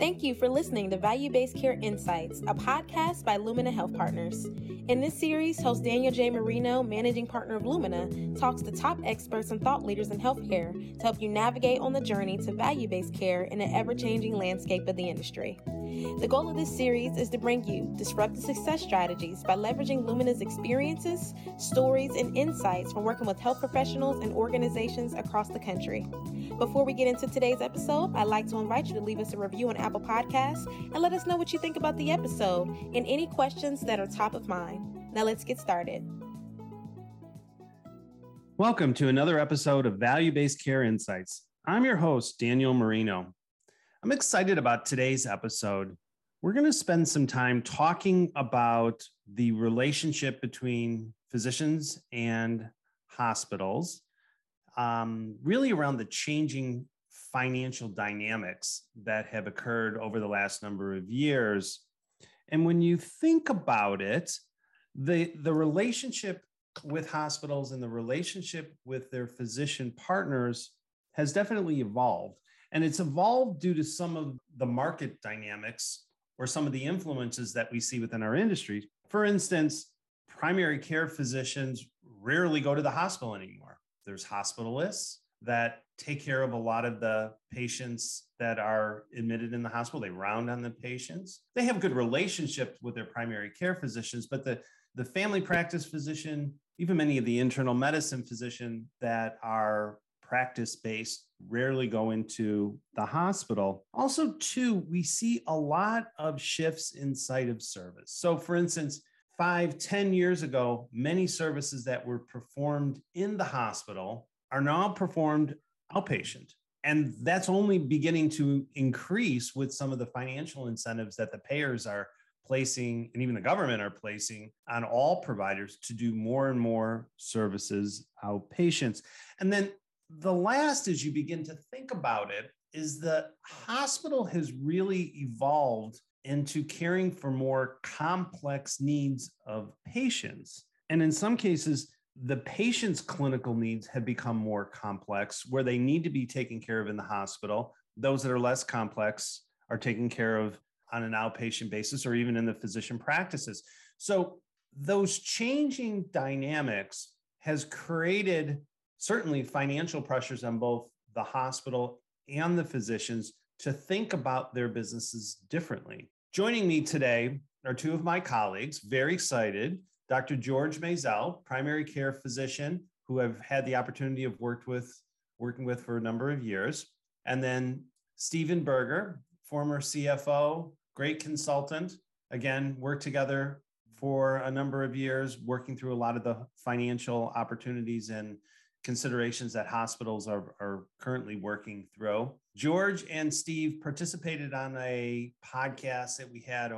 Thank you for listening to Value-Based Care Insights, a podcast by Lumina Health Partners. In this series, host Daniel J. Marino, managing partner of Lumina, talks to top experts and thought leaders in healthcare to help you navigate on the journey to value-based care in an ever-changing landscape of the industry. The goal of this series is to bring you disruptive success strategies by leveraging Lumina's experiences, stories, and insights from working with health professionals and organizations across the country. Before we get into today's episode, I'd like to invite you to leave us a review on Apple Podcasts and let us know what you think about the episode and any questions that are top of mind. Now let's get started. Welcome to another episode of Value-Based Care Insights. I'm your host, Daniel Marino. I'm excited about today's episode. We're going to spend some time talking about the relationship between physicians and hospitals, really around the changing financial dynamics that have occurred over the last number of years. And when you think about it, the relationship with hospitals and the relationship with their physician partners has definitely evolved. And it's evolved due to some of the market dynamics or some of the influences that we see within our industry. For instance, primary care physicians rarely go to the hospital anymore. There's hospitalists that take care of a lot of the patients that are admitted in the hospital. They round on the patients. They have good relationships with their primary care physicians, but the family practice physician, even many of the internal medicine physicians that are practice-based rarely go into the hospital. Also, too, we see a lot of shifts in site of service. So, for instance, 5-10 years ago, many services that were performed in the hospital are now performed outpatient. And that's only beginning to increase with some of the financial incentives that the payers are placing, and even the government are placing, on all providers to do more and more services outpatients. And then the last, as you begin to think about it, is the hospital has really evolved into caring for more complex needs of patients. And in some cases, the patient's clinical needs have become more complex, where they need to be taken care of in the hospital. Those that are less complex are taken care of on an outpatient basis or even in the physician practices. So those changing dynamics has created certainly financial pressures on both the hospital and the physicians to think about their businesses differently. Joining me today are two of my colleagues, very excited, Dr. George Maisel, primary care physician, who I've had the opportunity of working with for a number of years, and then Steven Berger, former CFO, great consultant, again, worked together for a number of years, working through a lot of the financial opportunities and considerations that hospitals are currently working through. George and Steve participated on a podcast that we had,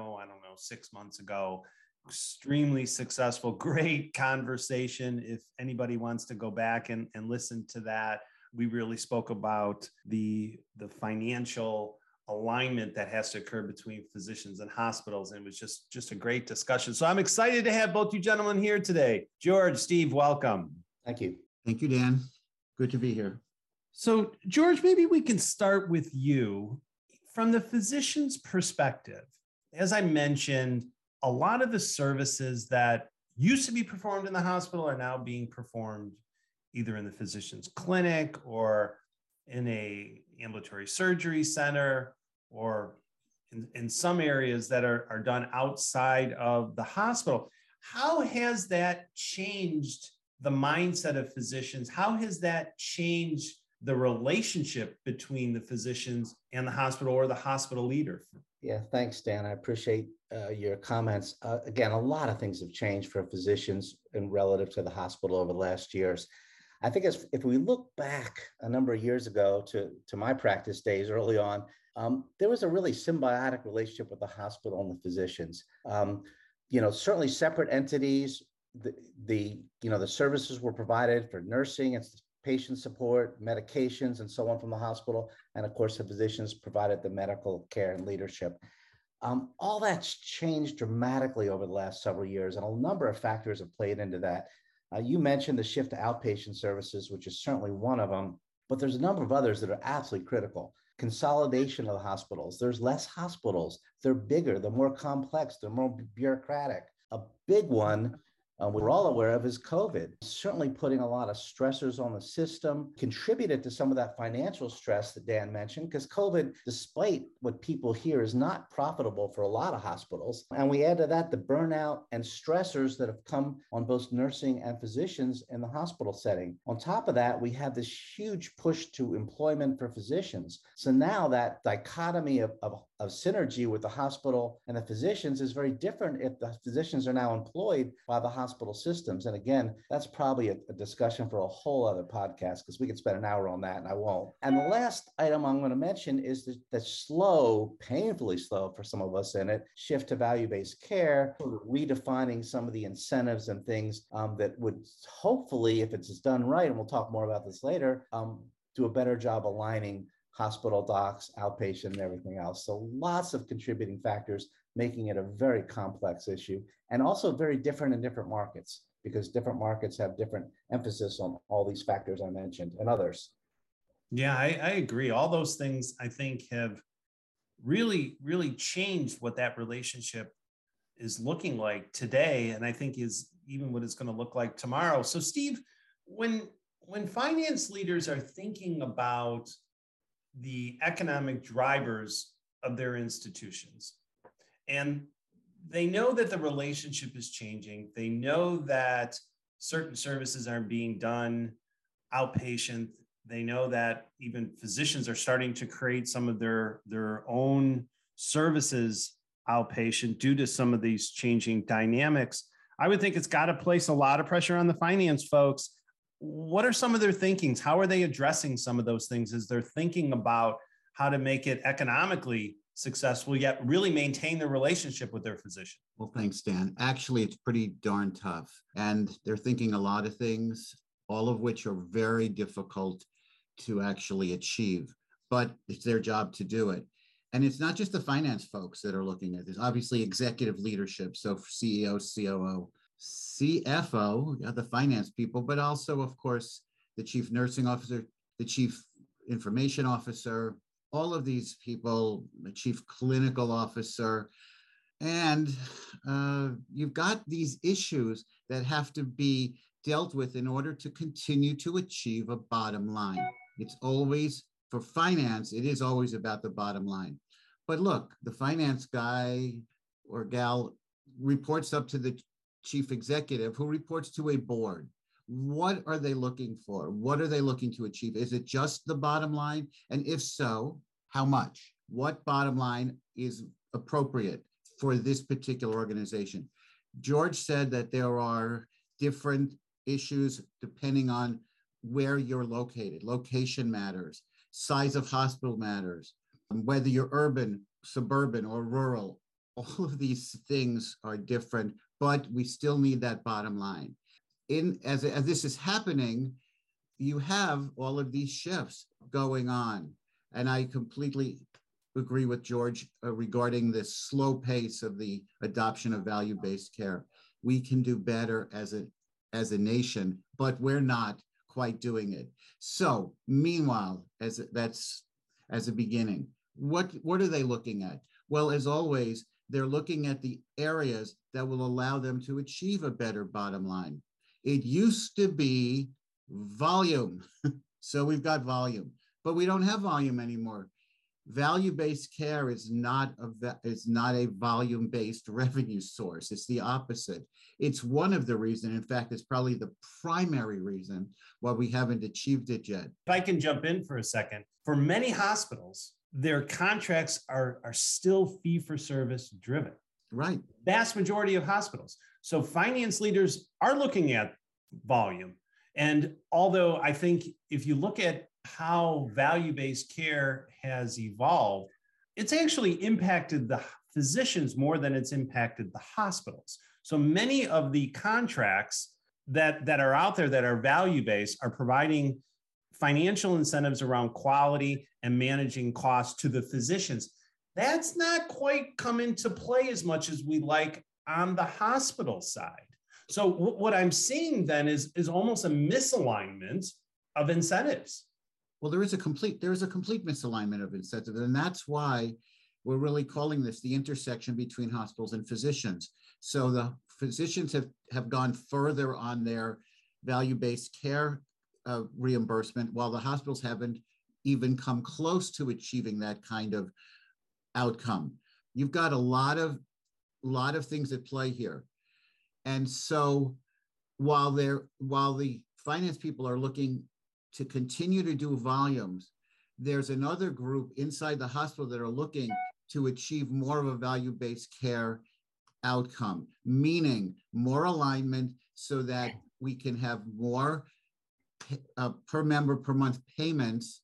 6 months ago. Extremely successful, great conversation. If anybody wants to go back and listen to that, we really spoke about the financial alignment that has to occur between physicians and hospitals. And it was just a great discussion. So I'm excited to have both you gentlemen here today. George, Steve, welcome. Thank you. Thank you, Dan. Good to be here. So, George, maybe we can start with you. From the physician's perspective, as I mentioned, a lot of the services that used to be performed in the hospital are now being performed either in the physician's clinic or in an ambulatory surgery center, or in some areas that are done outside of the hospital. How has that changed the mindset of physicians? How has that changed the relationship between the physicians and the hospital or the hospital leader? Yeah, thanks, Dan. I appreciate your comments. Again, a lot of things have changed for physicians and relative to the hospital over the last years. I think if we look back a number of years ago to my practice days early on, there was a really symbiotic relationship with the hospital and the physicians. Certainly separate entities. The services were provided for nursing and patient support, medications, and so on from the hospital. And of course, the physicians provided the medical care and leadership. All that's changed dramatically over the last several years, and a number of factors have played into that. You mentioned the shift to outpatient services, which is certainly one of them, but there's a number of others that are absolutely critical. Consolidation of hospitals. There's less hospitals. They're bigger. They're more complex. They're more bureaucratic. A big one we're all aware of is COVID. Certainly putting a lot of stressors on the system, contributed to some of that financial stress that Dan mentioned, because COVID, despite what people hear, is not profitable for a lot of hospitals. And we add to that the burnout and stressors that have come on both nursing and physicians in the hospital setting. On top of that, we have this huge push to employment for physicians. So now that dichotomy of synergy with the hospital and the physicians is very different if the physicians are now employed by the hospital systems. And again, that's probably a discussion for a whole other podcast, because we could spend an hour on that and I won't. And the last item I'm going to mention is the slow, painfully slow for some of us in it, shift to value-based care, redefining some of the incentives and things that would hopefully, if it's done right, and we'll talk more about this later, do a better job aligning hospital docs, outpatient, and everything else. So lots of contributing factors, making it a very complex issue, and also very different in different markets, because different markets have different emphasis on all these factors I mentioned and others. Yeah, I agree. All those things, I think, have really, really changed what that relationship is looking like today, and I think is even what it's going to look like tomorrow. So Steve, when finance leaders are thinking about the economic drivers of their institutions, and they know that the relationship is changing, they know that certain services aren't being done outpatient, they know that even physicians are starting to create some of their own services outpatient due to some of these changing dynamics, I would think it's got to place a lot of pressure on the finance folks. What are some of their thinkings? How are they addressing some of those things as they're thinking about how to make it economically successful, yet really maintain the relationship with their physician? Well, thanks, Dan. Actually, it's pretty darn tough. And they're thinking a lot of things, all of which are very difficult to actually achieve, but it's their job to do it. And it's not just the finance folks that are looking at this. Obviously, executive leadership, so CEO, COO, CFO, the finance people, but also, of course, the chief nursing officer, the chief information officer, all of these people, the chief clinical officer. And you've got these issues that have to be dealt with in order to continue to achieve a bottom line. It's always, for finance, it is always about the bottom line. But look, the finance guy or gal reports up to the chief executive, who reports to a board. What are they looking for? What are they looking to achieve? Is it just the bottom line? And if so, how much? What bottom line is appropriate for this particular organization? George said that there are different issues depending on where you're located. Location matters, size of hospital matters, whether you're urban, suburban, or rural. All of these things are different, but we still need that bottom line. As this is happening, you have all of these shifts going on. And I completely agree with George regarding this slow pace of the adoption of value-based care. We can do better as a nation, but we're not quite doing it. So meanwhile, as a beginning, what are they looking at? Well, as always, they're looking at the areas that will allow them to achieve a better bottom line. It used to be volume. So we've got volume, but we don't have volume anymore. Value-based care is not a volume-based revenue source. It's the opposite. It's one of the reasons, in fact, it's probably the primary reason why we haven't achieved it yet. If I can jump in for a second, for many hospitals, their contracts are still fee-for-service driven. Right. Vast majority of hospitals. So finance leaders are looking at volume. And although I think if you look at how value-based care has evolved, it's actually impacted the physicians more than it's impacted the hospitals. So many of the contracts that are out there that are value-based are providing financial incentives around quality and managing costs to the physicians. That's not quite come into play as much as we like on the hospital side. So what I'm seeing then is almost a misalignment of incentives. Well, there is a complete misalignment of incentives, and that's why we're really calling this the intersection between hospitals and physicians. So the physicians have gone further on their value-based care reimbursement, while the hospitals haven't even come close to achieving that kind of outcome. You've got a lot of things at play here. And so while the finance people are looking to continue to do volumes, there's another group inside the hospital that are looking to achieve more of a value-based care outcome, meaning more alignment so that we can have more per member per month payments.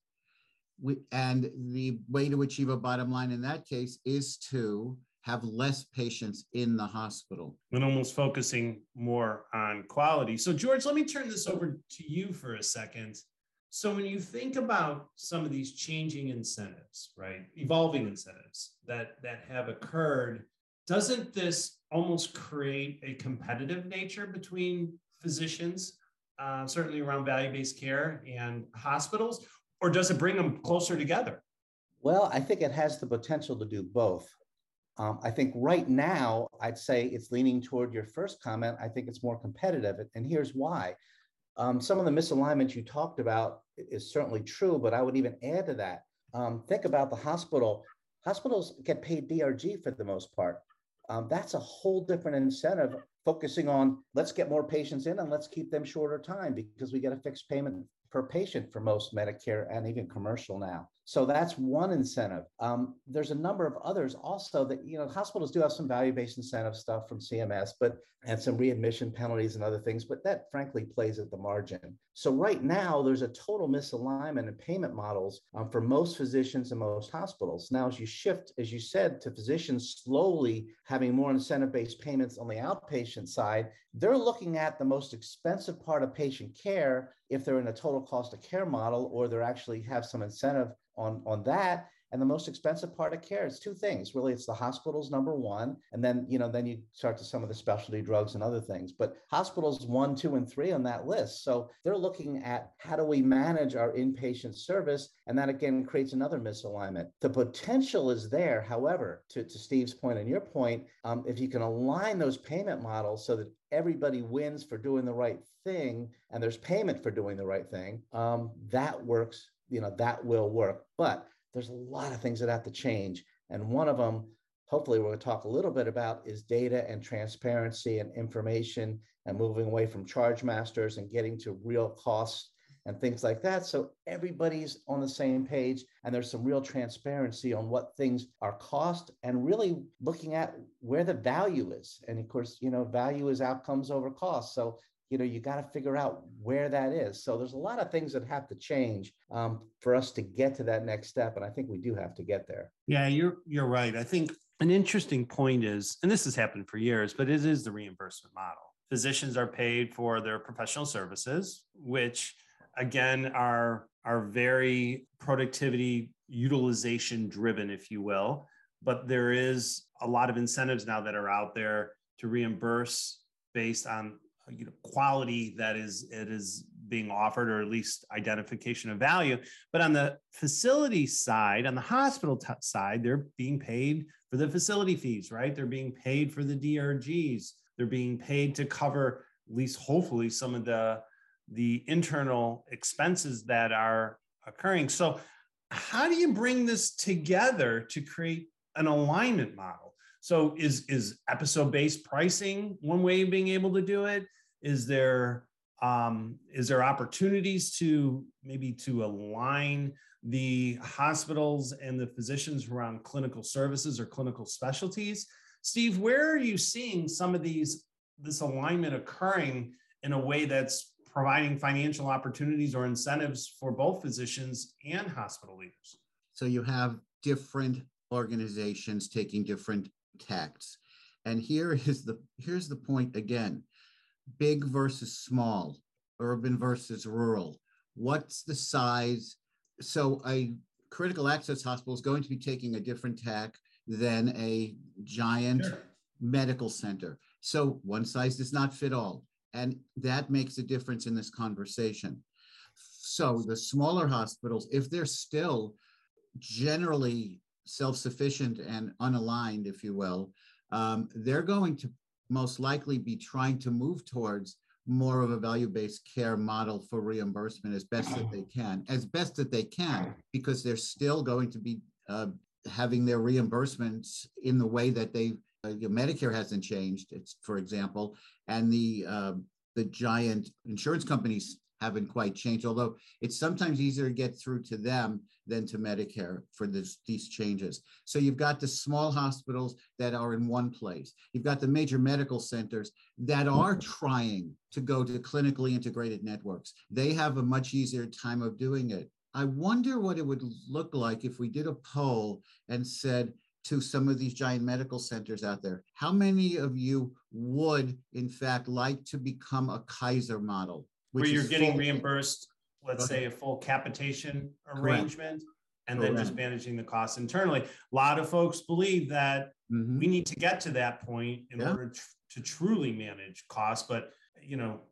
And the way to achieve a bottom line in that case is to have less patients in the hospital. And almost focusing more on quality. So George, let me turn this over to you for a second. So when you think about some of these changing incentives, right, evolving incentives that have occurred, doesn't this almost create a competitive nature between physicians, certainly around value-based care and hospitals, or does it bring them closer together? Well, I think it has the potential to do both. I think right now, I'd say it's leaning toward your first comment. I think it's more competitive, and here's why. Some of the misalignment you talked about is certainly true, but I would even add to that. Think about the hospital. Hospitals get paid DRG for the most part. That's a whole different incentive, focusing on let's get more patients in and let's keep them shorter time, because we get a fixed payment per patient for most Medicare and even commercial now. So that's one incentive. There's a number of others also that, you know, hospitals do have some value-based incentive stuff from CMS, and some readmission penalties and other things, but that frankly plays at the margin. So right now there's a total misalignment in payment models for most physicians and most hospitals. Now, as you shift, as you said, to physicians slowly having more incentive-based payments on the outpatient side, they're looking at the most expensive part of patient care if they're in a total cost of care model, or they actually have some incentive on that. And the most expensive part of care is two things, really. It's the hospitals, number one, and then you start to some of the specialty drugs and other things. But hospitals 1, 2, and 3 on that list. So they're looking at how do we manage our inpatient service, and that again creates another misalignment. The potential is there, however, to Steve's point and your point, if you can align those payment models so that everybody wins for doing the right thing, and there's payment for doing the right thing, that works. You know, that will work, but there's a lot of things that have to change. And one of them, hopefully we're going to talk a little bit about, is data and transparency and information, and moving away from charge masters and getting to real costs and things like that. So everybody's on the same page, and there's some real transparency on what things are cost, and really looking at where the value is. And of course, you know, value is outcomes over cost. So you know, you got to figure out where that is. So there's a lot of things that have to change for us to get to that next step. And I think we do have to get there. Yeah, you're right. I think an interesting point is, and this has happened for years, but it is the reimbursement model. Physicians are paid for their professional services, which again are very productivity utilization driven, if you will. But there is a lot of incentives now that are out there to reimburse based on, you know, quality that is being offered, or at least identification of value. But on the facility side, on the hospital side, they're being paid for the facility fees, right? They're being paid for the DRGs. They're being paid to cover, at least hopefully, some of the internal expenses that are occurring. So how do you bring this together to create an alignment model? So is episode-based pricing one way of being able to do it? Is there opportunities to align the hospitals and the physicians around clinical services or clinical specialties? Steve, where are you seeing some of this alignment occurring in a way that's providing financial opportunities or incentives for both physicians and hospital leaders? So you have different organizations taking different tacts. And here's the point again, big versus small, urban versus rural. What's the size? So a critical access hospital is going to be taking a different tack than a giant medical center. So one size does not fit all. And that makes a difference in this conversation. So the smaller hospitals, if they're still generally self-sufficient and unaligned, if you will, they're going to most likely be trying to move towards more of a value-based care model for reimbursement as best that they can, because they're still going to be having their reimbursements in the way that they, Medicare hasn't changed, for example, and the giant insurance companies haven't quite changed, although it's sometimes easier to get through to them than to Medicare for these changes. So you've got the small hospitals that are in one place. You've got the major medical centers that are trying to go to clinically integrated networks. They have a much easier time of doing it. I wonder what it would look like if we did a poll and said to some of these giant medical centers out there, how many of you would, in fact, like to become a Kaiser model? Where you're getting reimbursed, let's say, a full capitation arrangement, and then just managing the costs internally. A lot of folks believe that we need to get to that point in order to truly manage costs, but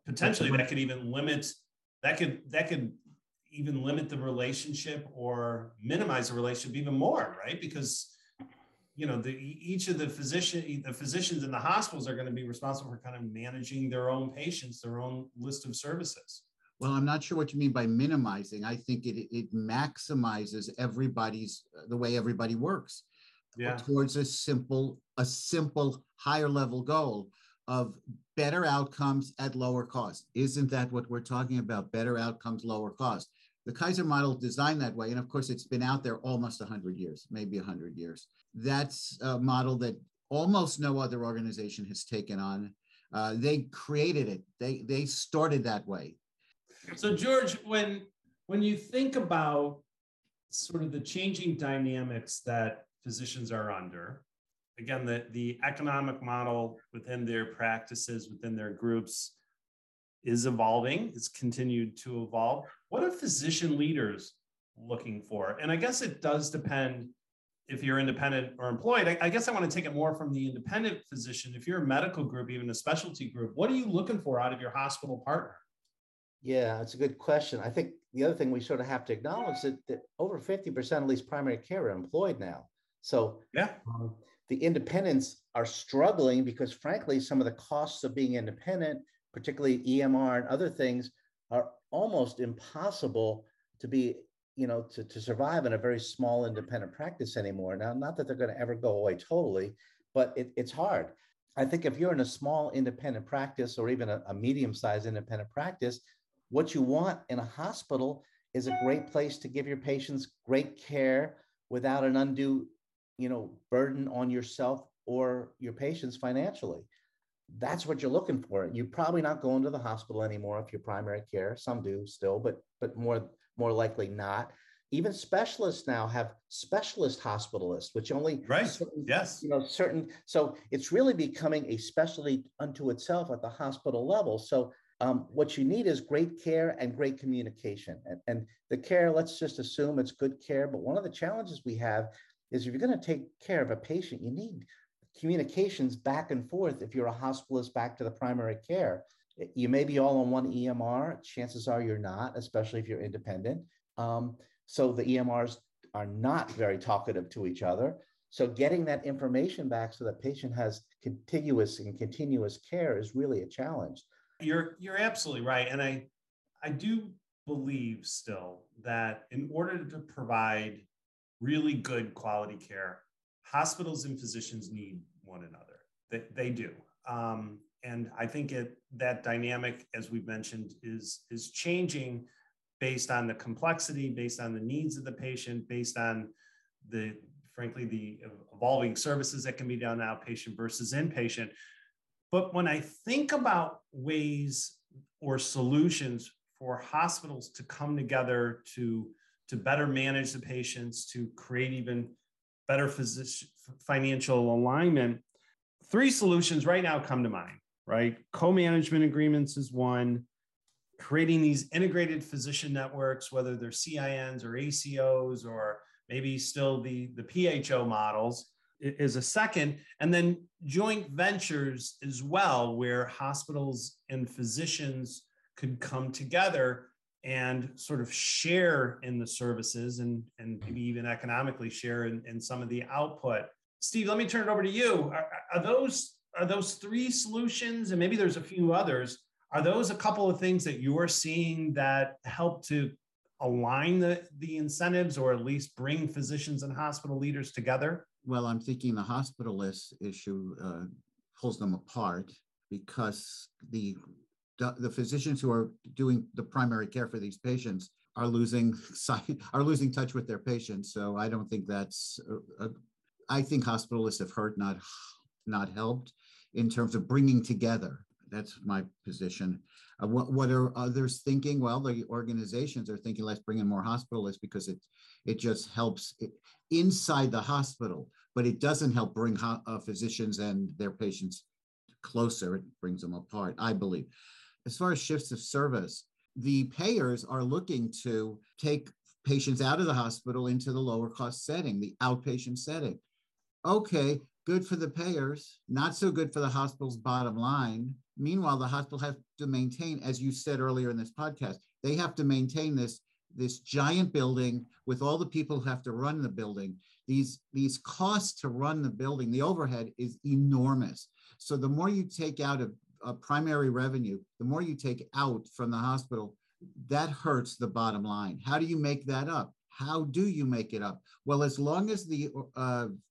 potentially that could even limit the relationship or minimize the relationship even more, right? Because each of the physicians in the hospitals are going to be responsible for kind of managing their own patients, their own list of services. Well, I'm not sure what you mean by minimizing. I think it maximizes the way everybody works towards a simple higher level goal of better outcomes at lower cost. Isn't that what we're talking about? Better outcomes, lower cost. The Kaiser model designed that way. And of course, it's been out there almost 100 years, maybe 100 years. That's a model that almost no other organization has taken on. They created it. They started that way. So George, when you think about sort of the changing dynamics that physicians are under, again, the economic model within their practices, within their groups, is evolving, it's continued to evolve. What are physician leaders looking for? And I guess it does depend if you're independent or employed. I guess I want to take it more from the independent physician. If you're a medical group, even a specialty group, what are you looking for out of your hospital partner? Yeah, that's a good question. I think the other thing we sort of have to acknowledge that over 50% of these primary care are employed now. So the independents are struggling because, frankly, some of the costs of being independent, particularly EMR and other things, are almost impossible to be, to survive in a very small independent practice anymore. Now, not that they're going to ever go away totally, but it's hard. I think if you're in a small independent practice or even a medium-sized independent practice, what you want in a hospital is a great place to give your patients great care without an undue, burden on yourself or your patients financially. That's what you're looking for. You're probably not going to the hospital anymore if you're primary care. Some do still, but more likely not. Even specialists now have specialist hospitalists, which only certain. So it's really becoming a specialty unto itself at the hospital level. So what you need is great care and great communication. And the care, let's just assume it's good care. But one of the challenges we have is if you're going to take care of a patient, you need communications back and forth. If you're a hospitalist back to the primary care, you may be all on one EMR. Chances are you're not, especially if you're independent. So the EMRs are not very talkative to each other. So getting that information back so that patient has continuous care is really a challenge. You're absolutely right. And I do believe still that in order to provide really good quality care, hospitals and physicians need one another. They do. And I think that dynamic, as we've mentioned, is changing based on the complexity, based on the needs of the patient, based on the evolving services that can be done outpatient versus inpatient. But when I think about ways or solutions for hospitals to come together to better manage the patients, to create even better financial alignment, three solutions right now come to mind, right? Co-management agreements is one, creating these integrated physician networks, whether they're CINs or ACOs, or maybe still the PHO models is a second. And then joint ventures as well, where hospitals and physicians could come together and sort of share in the services and maybe even economically share in some of the output. Steve, let me turn it over to you. Are those three solutions, and maybe there's a few others, are those a couple of things that you're seeing that help to align the incentives or at least bring physicians and hospital leaders together? Well, I'm thinking the hospitalist issue pulls them apart, because the physicians who are doing the primary care for these patients are losing touch with their patients. So I don't think that's, I think hospitalists have hurt, not helped, in terms of bringing together. That's my position. What are others thinking? Well, the organizations are thinking, let's bring in more hospitalists because it just helps inside the hospital, but it doesn't help bring physicians and their patients closer. It brings them apart, I believe. As far as shifts of service, the payers are looking to take patients out of the hospital into the lower cost setting, the outpatient setting. Okay, good for the payers, not so good for the hospital's bottom line. Meanwhile, the hospital has to maintain, as you said earlier in this podcast, they have to maintain this giant building with all the people who have to run the building. These costs to run the building, the overhead is enormous. So the more you take out of primary revenue, the more you take out from the hospital, that hurts the bottom line. How do you make that up? How do you make it up? Well, as long as the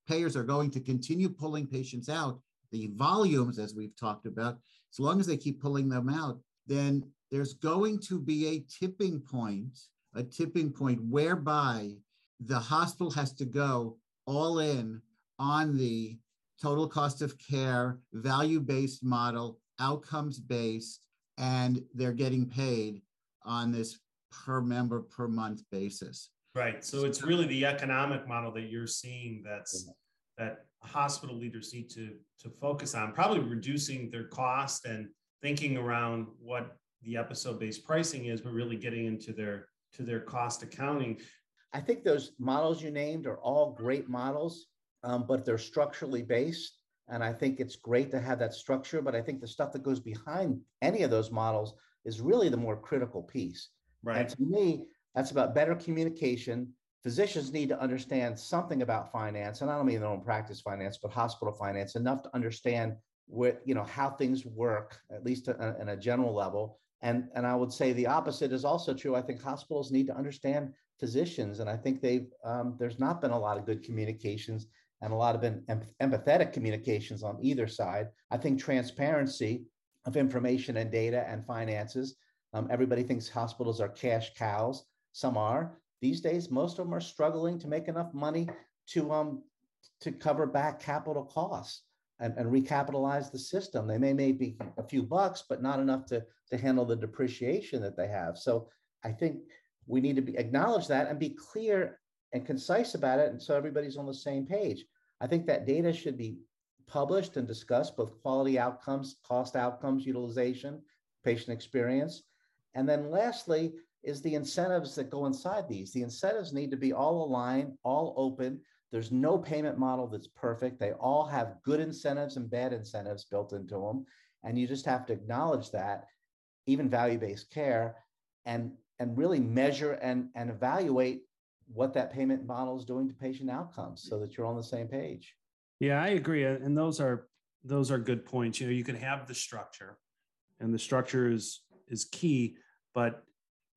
payers are going to continue pulling patients out, the volumes, as we've talked about, as long as they keep pulling them out, then there's going to be a tipping point whereby the hospital has to go all in on the total cost of care, value-based model, outcomes-based, and they're getting paid on this per member per month basis. Right. So it's really the economic model that you're seeing that hospital leaders need to focus on, probably reducing their cost and thinking around what the episode-based pricing is, but really getting into their cost accounting. I think those models you named are all great models, but they're structurally based. And I think it's great to have that structure, but I think the stuff that goes behind any of those models is really the more critical piece. Right. And to me, that's about better communication. Physicians need to understand something about finance, and I don't mean their own practice finance, but hospital finance, enough to understand how things work, at least on a general level. And I would say the opposite is also true. I think hospitals need to understand physicians, and I think there's not been a lot of good communications and a lot of empathetic communications on either side. I think transparency of information and data and finances. Everybody thinks hospitals are cash cows. Some are. These days, most of them are struggling to make enough money to cover back capital costs and recapitalize the system. They may be a few bucks, but not enough to handle the depreciation that they have. So I think we need to acknowledge that and be clear and concise about it, and so everybody's on the same page. I think that data should be published and discussed, both quality outcomes, cost outcomes, utilization, patient experience. And then lastly, is the incentives that go inside these. The incentives need to be all aligned, all open. There's no payment model that's perfect. They all have good incentives and bad incentives built into them. And you just have to acknowledge that, even value-based care, and really measure and evaluate what that payment model is doing to patient outcomes so that you're on the same page. Yeah, I agree. And those are good points. You can have the structure, and the structure is key, but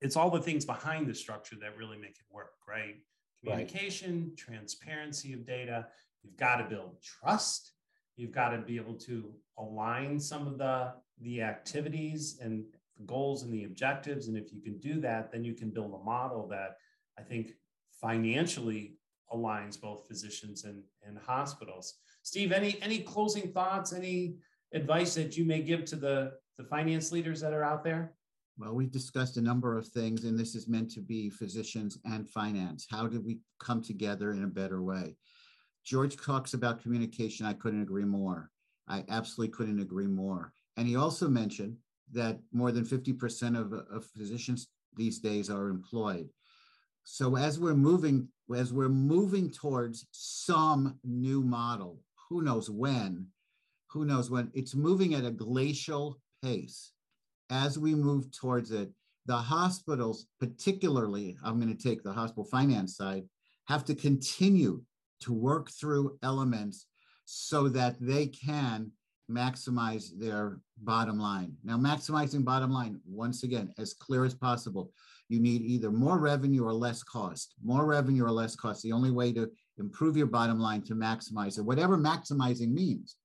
it's all the things behind the structure that really make it work, right? Communication, transparency of data. You've got to build trust. You've got to be able to align some of the activities and the goals and the objectives. And if you can do that, then you can build a model that I think financially aligns both physicians and hospitals. Steve, any closing thoughts, any advice that you may give to the finance leaders that are out there? Well, we've discussed a number of things, and this is meant to be physicians and finance. How do we come together in a better way? George talks about communication. I couldn't agree more. I absolutely couldn't agree more. And he also mentioned that more than 50% of physicians these days are employed. So as we're moving towards some new model, who knows when, it's moving at a glacial pace. As we move towards it, the hospitals, particularly, I'm going to take the hospital finance side, have to continue to work through elements so that they can maximize their bottom line. Now, maximizing bottom line, once again, as clear as possible, you need either more revenue or less cost. More revenue or less cost, the only way to improve your bottom line to maximize it, whatever maximizing means.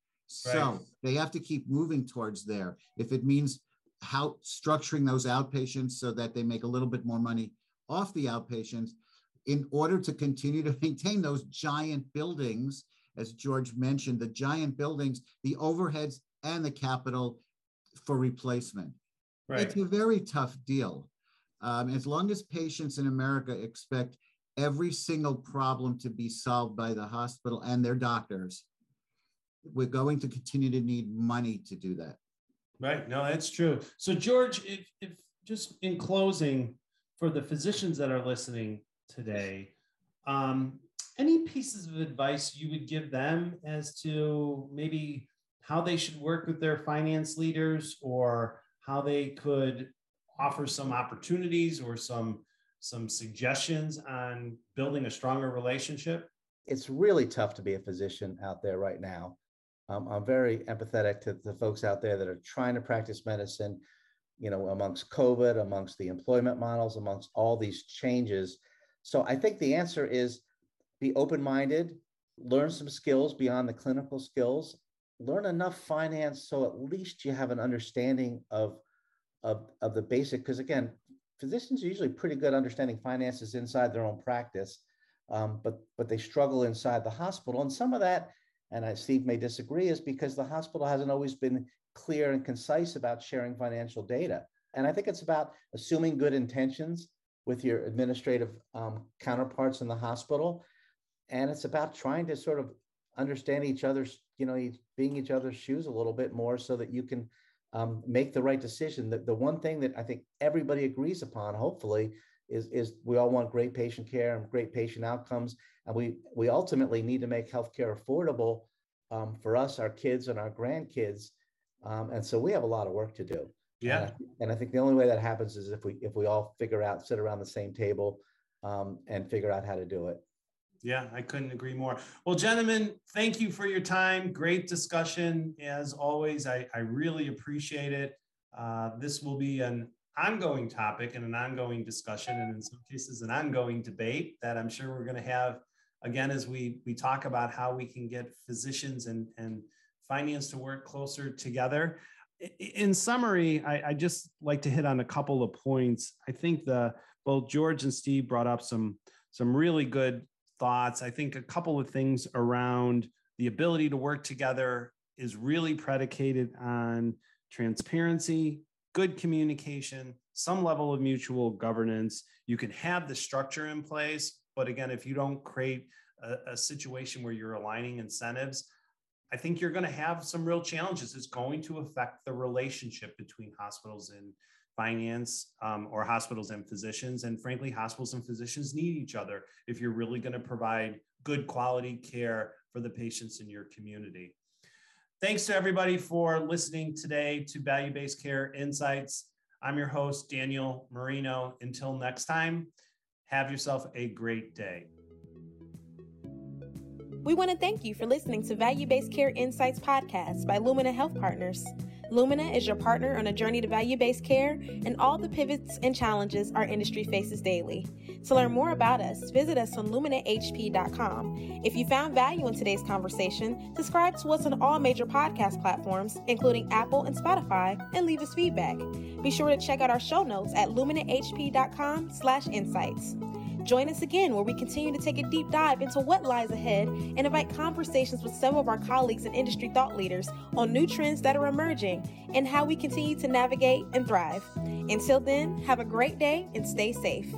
Right. So they have to keep moving towards there. If it means how structuring those outpatients so that they make a little bit more money off the outpatients in order to continue to maintain those giant buildings, as George mentioned, the giant buildings, the overheads, and the capital for replacement. Right. It's a very tough deal. As long as patients in America expect every single problem to be solved by the hospital and their doctors, we're going to continue to need money to do that. Right. No, that's true. So, George, if just in closing, for the physicians that are listening today, any pieces of advice you would give them as to maybe how they should work with their finance leaders, or how they could offer some opportunities or some suggestions on building a stronger relationship? It's really tough to be a physician out there right now. I'm very empathetic to the folks out there that are trying to practice medicine, you know, amongst COVID, amongst the employment models, amongst all these changes. So I think the answer is be open-minded, learn some skills beyond the clinical skills, learn enough finance so at least you have an understanding of the basic, because again, physicians are usually pretty good understanding finances inside their own practice, but they struggle inside the hospital. And some of that, and Steve may disagree, is because the hospital hasn't always been clear and concise about sharing financial data. And I think it's about assuming good intentions with your administrative counterparts in the hospital. And it's about trying to sort of understand each other's, you know, being each other's shoes a little bit more so that you can make the right decision. The one thing that I think everybody agrees upon, hopefully, is we all want great patient care and great patient outcomes. And we ultimately need to make healthcare affordable for us, our kids, and our grandkids. And so we have a lot of work to do. Yeah. And I think the only way that happens is if we all sit around the same table and figure out how to do it. Yeah, I couldn't agree more. Well, gentlemen, thank you for your time. Great discussion. As always, I really appreciate it. This will be an ongoing topic and an ongoing discussion, and in some cases, an ongoing debate that I'm sure we're going to have again as we talk about how we can get physicians and finance to work closer together. In summary, I just like to hit on a couple of points. I think both George and Steve brought up some really good thoughts. I think a couple of things around the ability to work together is really predicated on transparency, good communication, some level of mutual governance. You can have the structure in place, but again, if you don't create a situation where you're aligning incentives, I think you're going to have some real challenges. It's going to affect the relationship between hospitals and finance, or hospitals and physicians. And frankly, hospitals and physicians need each other if you're really going to provide good quality care for the patients in your community. Thanks to everybody for listening today to Value-Based Care Insights. I'm your host, Daniel Marino. Until next time, have yourself a great day. We want to thank you for listening to Value-Based Care Insights podcast by Lumina Health Partners. Lumina is your partner on a journey to value-based care and all the pivots and challenges our industry faces daily. To learn more about us, visit us on luminahp.com. If you found value in today's conversation, subscribe to us on all major podcast platforms, including Apple and Spotify, and leave us feedback. Be sure to check out our show notes at luminahp.com/insights. Join us again where we continue to take a deep dive into what lies ahead and invite conversations with some of our colleagues and industry thought leaders on new trends that are emerging and how we continue to navigate and thrive. Until then, have a great day and stay safe.